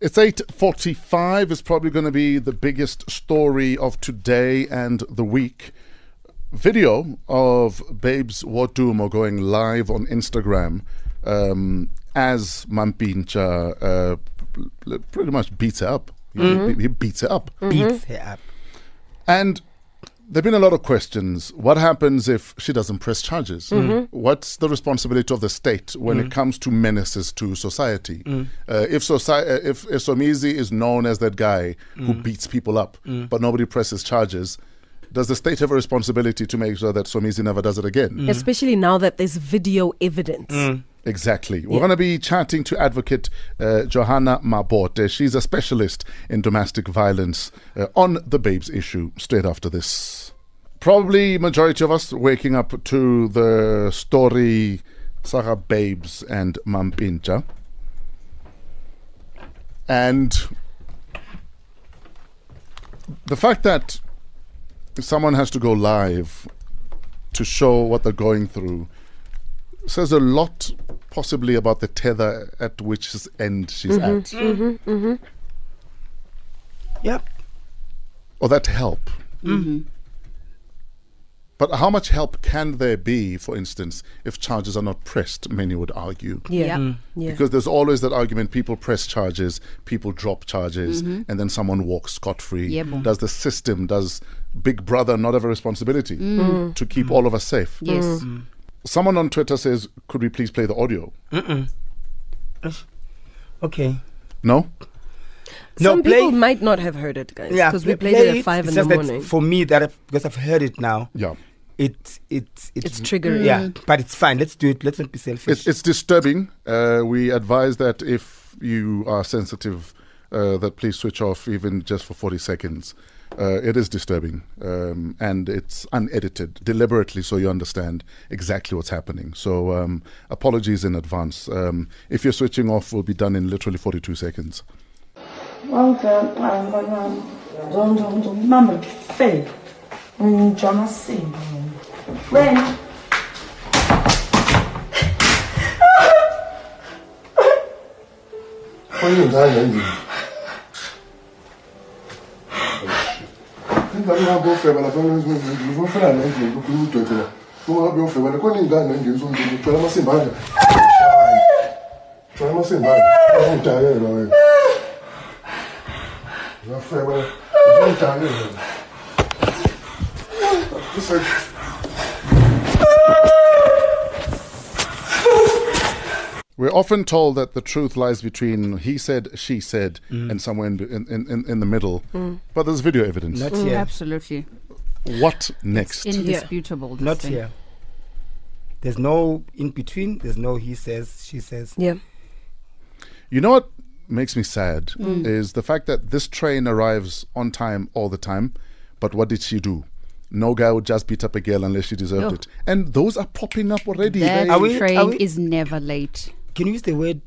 It's 8:45. It's probably going to be the biggest story of today and the week. Video of Babes Watumo going live on Instagram as Mampintsha pretty much beats her up. He beats her up. Beats her up. And there have been a lot of questions. What happens if she doesn't press charges? What's the responsibility of the state when it comes to menaces to society? If Somizi is known as that guy who beats people up, but nobody presses charges, does the state have a responsibility to make sure that Somizi never does it again? Especially now that there's video evidence. Exactly. We're going to be chatting to Advocate Johanna Mabote. She's a specialist in domestic violence on the Babes issue straight after this. Probably majority of us waking up to the story Saga Babes and Mampintsha. And the fact that someone has to go live to show what they're going through says a lot, possibly, about the tether at which end she's at. Yep. Or that help. But how much help can there be, for instance, if charges are not pressed, many would argue? Because there's always that argument, people press charges, people drop charges, and then someone walks scot-free. Does the system, does Big Brother not have a responsibility to keep all of us safe? Someone on Twitter says, could we please play the audio? Okay. No? Some people might not have heard it, guys, because we played it at 5 in the morning. For me, because I've heard it now, it's triggering. But it's fine. Let's do it. Let's not be selfish. It's disturbing. We advise that if you are sensitive, that please switch off even just for 40 seconds. It is disturbing, and it's unedited deliberately, so you understand exactly what's happening. So apologies in advance. If you're switching off, we'll be done in literally 42 seconds. We're often told that the truth lies between he said, she said, and somewhere in the middle. But there's video evidence. Not here. Absolutely. What next? It's indisputable. Not thing. Here. There's no in between. There's no he says, she says. You know what makes me sad is the fact that this train arrives on time all the time. But what did she do? No guy would just beat up a girl unless she deserved it. And those are popping up already. That train is never late. Can you use the word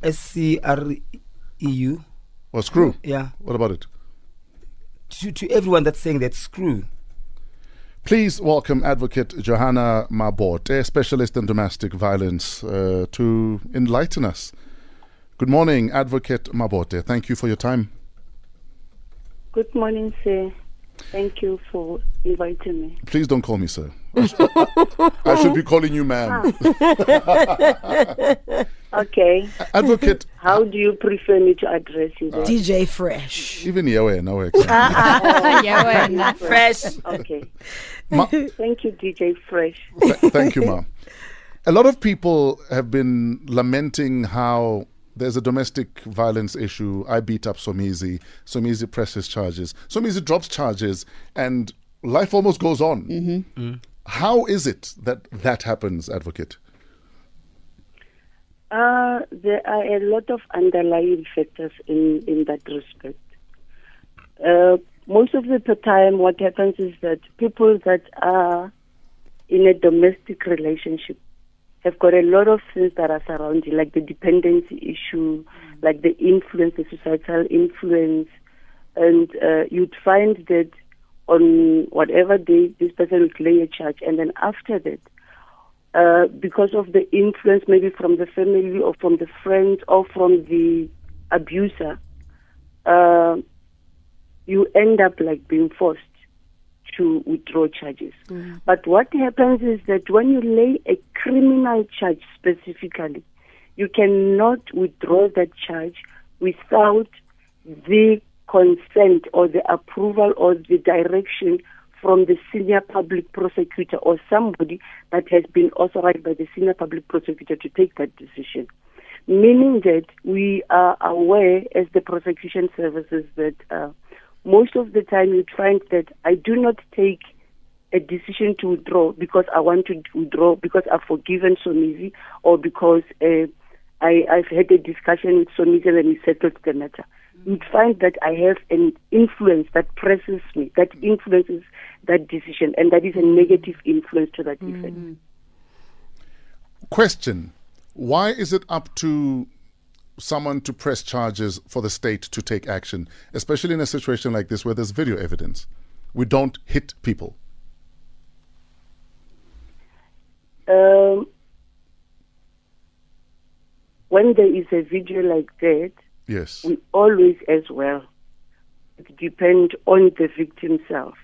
SCREU? Or screw? Yeah. What about it? To everyone that's saying that, screw. Please welcome Advocate Johanna Mabote, a specialist in domestic violence, to enlighten us. Good morning, Advocate Mabote. Thank you for your time. Good morning, sir. Thank you for inviting me. Please don't call me, sir. I should be calling you, ma'am. Okay. Advocate. How do you prefer me to address you? DJ Fresh. Even Yahweh, no way. Yahweh, not Fresh. Okay. Thank you, DJ Fresh. Thank you, ma'am. A lot of people have been lamenting how there's a domestic violence issue. I beat up Somizi. Somizi presses charges. Somizi drops charges, and life almost goes on. How is it that happens, Advocate? There are a lot of underlying factors in that respect. Most of the time, what happens is that people that are in a domestic relationship have got a lot of things that are surrounding, like the dependency issue, like the influence, the societal influence. And you'd find that on whatever day, this person would lay a charge. And then after that, because of the influence maybe from the family or from the friends or from the abuser, you end up like being forced to withdraw charges. Mm. But what happens is that when you lay a criminal charge specifically, you cannot withdraw that charge without the consent or the approval or the direction from the senior public prosecutor or somebody that has been authorized by the senior public prosecutor to take that decision. Meaning that we are aware as the prosecution services that most of the time you find that I do not take a decision to withdraw because I want to withdraw because I've forgiven Somizi or because I've had a discussion with Somizi and we settled the matter. You'd find that I have an influence that presses me, that influences that decision, and that is a negative influence to that effect. Mm. Question. Why is it up to someone to press charges for the state to take action, especially in a situation like this where there's video evidence? We don't hit people. When there is a video like that, yes, we always as well depend on the victim self.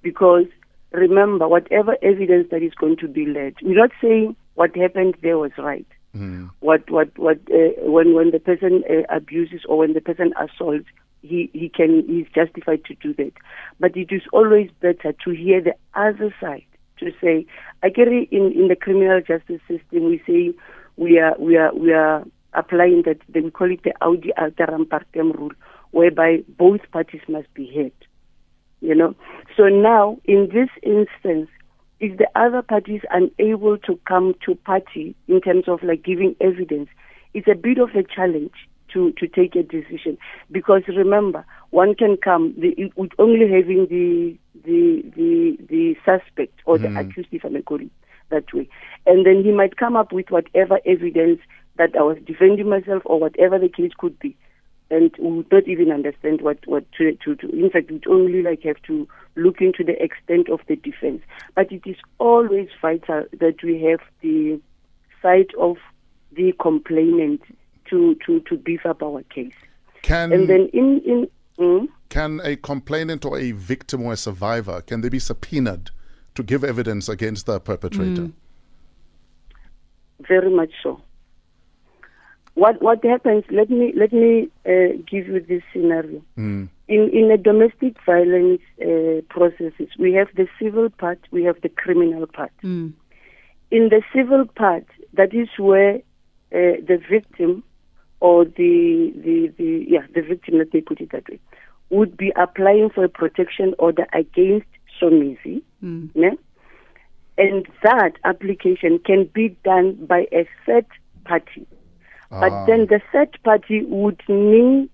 Because remember, whatever evidence that is going to be led, we're not saying what happened there was right. Mm. When the person abuses or when the person assaults, he's justified to do that. But it is always better to hear the other side, to say, I carry in the criminal justice system, we say we are applying that, we call it the Audi Alteram Partem rule, whereby both parties must be heard. You know? So now, in this instance, if the other party is unable to come to party in terms of like giving evidence, it's a bit of a challenge to take a decision. Because remember, one can come with only having the suspect or the accused, if I may call it that way. And then he might come up with whatever evidence that I was defending myself or whatever the case could be. And we would not even understand what to do. In fact, we'd only like have to look into the extent of the defense. But it is always vital that we have the side of the complainant to beef up our case. Can a complainant or a victim or a survivor, can they be subpoenaed to give evidence against the perpetrator? Mm. Very much so. What happens? Let me give you this scenario. Mm. In a domestic violence processes, we have the civil part, we have the criminal part. Mm. In the civil part, that is where the victim or the victim, let me put it that way, would be applying for a protection order against Somizi. Mm. Yeah? And that application can be done by a third party. But then the third party would need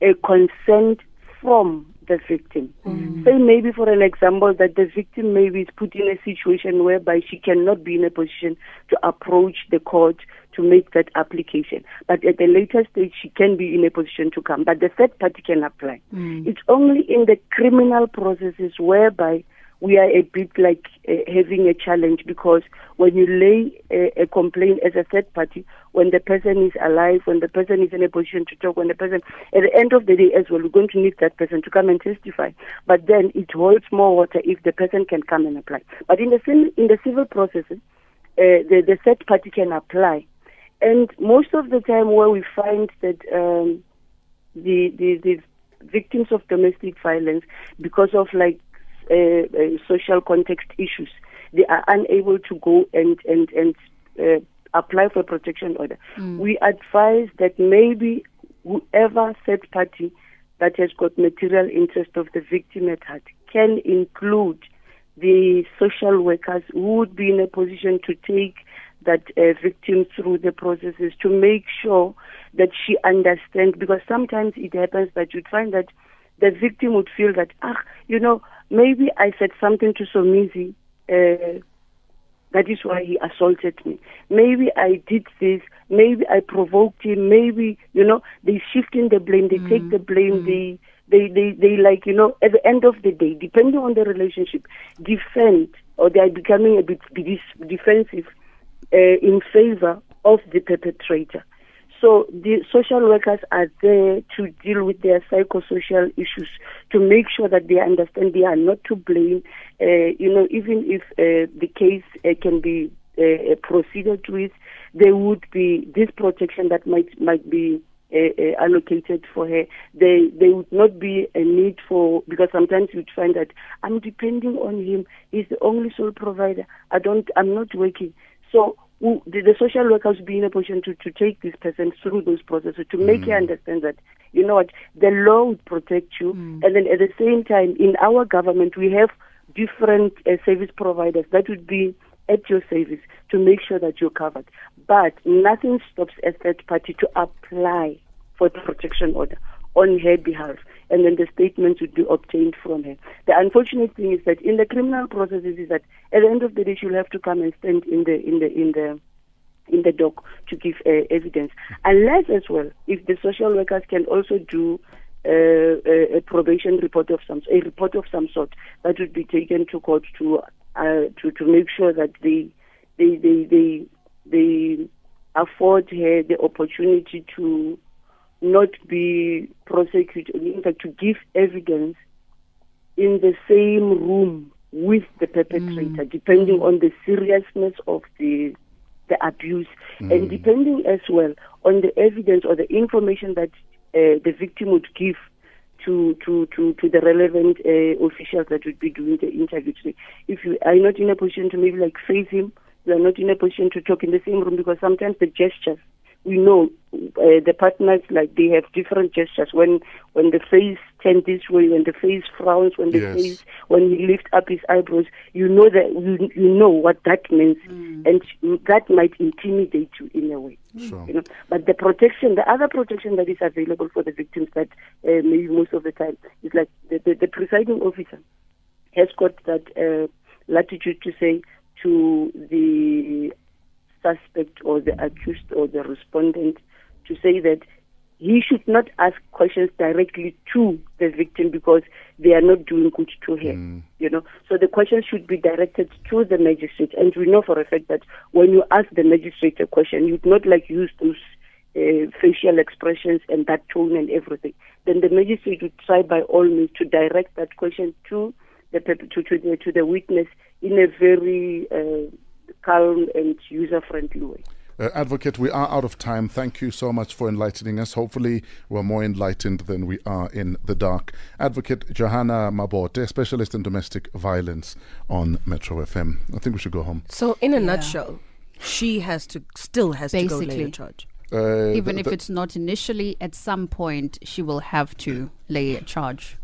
a consent from the victim. Mm. Say maybe, for an example, that the victim maybe is put in a situation whereby she cannot be in a position to approach the court to make that application. But at a later stage, she can be in a position to come. But the third party can apply. Mm. It's only in the criminal processes whereby we are a bit like having a challenge, because when you lay a complaint as a third party, when the person is alive, when the person is in a position to talk, when the person, at the end of the day as well, we're going to need that person to come and testify. But then it holds more water if the person can come and apply. But in the civil processes, the third party can apply. And most of the time where we find that the victims of domestic violence, because of like, social context issues, they are unable to go and apply for protection order. Mm. We advise that maybe whoever third party that has got material interest of the victim at heart can include the social workers who would be in a position to take that victim through the processes to make sure that she understands, because sometimes it happens that you find that the victim would feel that, maybe I said something to Somizi, that is why he assaulted me. Maybe I did this, maybe I provoked him, maybe, they shift in the blame, they take the blame, they at the end of the day, depending on the relationship, defend or they are becoming a bit defensive in favor of the perpetrator. So the social workers are there to deal with their psychosocial issues, to make sure that they understand they are not to blame. Even if the case can be proceeded with, there would be this protection that might be allocated for her. There would not be a need for, because sometimes you'd find that I'm depending on him. He's the only sole provider. I'm not working. So the social workers will be in a position to take this person through those processes, to make you understand that, you know what, the law would protect you. And then at the same time, in our government, we have different service providers that would be at your service to make sure that you're covered. But nothing stops a third party to apply for the protection order on her behalf, and then the statements would be obtained from her. The unfortunate thing is that in the criminal processes is that at the end of the day she'll have to come and stand in the dock to give evidence. Unless as well, if the social workers can also do a probation report of some sort that would be taken to court to make sure that they afford her the opportunity to not be prosecuted, in fact, to give evidence in the same room with the perpetrator, depending on the seriousness of the abuse, and depending as well on the evidence or the information that the victim would give to the relevant officials that would be doing the interview. So if you are not in a position to maybe like face him, you are not in a position to talk in the same room, because sometimes the gestures, we know the partners, like they have different gestures. When the face turns this way, when the face frowns, when he lifts up his eyebrows, you know that you know what that means, and that might intimidate you in a way. Sure. You know? But the protection, the other protection that is available for the victims, that maybe most of the time is like the presiding officer has got that latitude to say to the suspect or the accused or the respondent to say that he should not ask questions directly to the victim because they are not doing good to her. You know, so the question should be directed to the magistrate, and we know for a fact that when you ask the magistrate a question, you'd not like use those facial expressions and that tone and everything. Then the magistrate would try by all means to direct that question to the witness in a very calm and user-friendly way. Advocate, we are out of time. Thank you so much for enlightening us. Hopefully we're more enlightened than we are in the dark. Advocate Johanna Mabote, specialist in domestic violence on Metro FM. I think we should go home. So in a nutshell, she has to go lay a charge. Even if it's not initially, at some point she will have to lay a charge.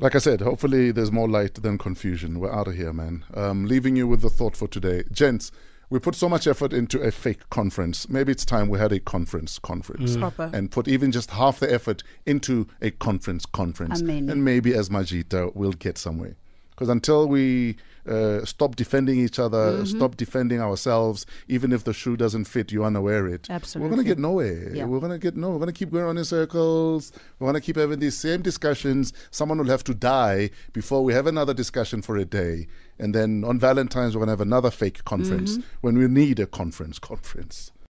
Like I said, hopefully there's more light than confusion. We're out of here, man. Leaving you with the thought for today. Gents, we put so much effort into a fake conference. Maybe it's time we had a conference. And put even just half the effort into a conference. Amen. And maybe as Majita, we'll get somewhere. Because until we stop defending each other, stop defending ourselves, even if the shoe doesn't fit, you want to wear it. Absolutely. We're going to get nowhere. Yeah. We're going to keep going on in circles. We're going to keep having these same discussions. Someone will have to die before we have another discussion for a day. And then on Valentine's, we're going to have another fake conference when we need a conference.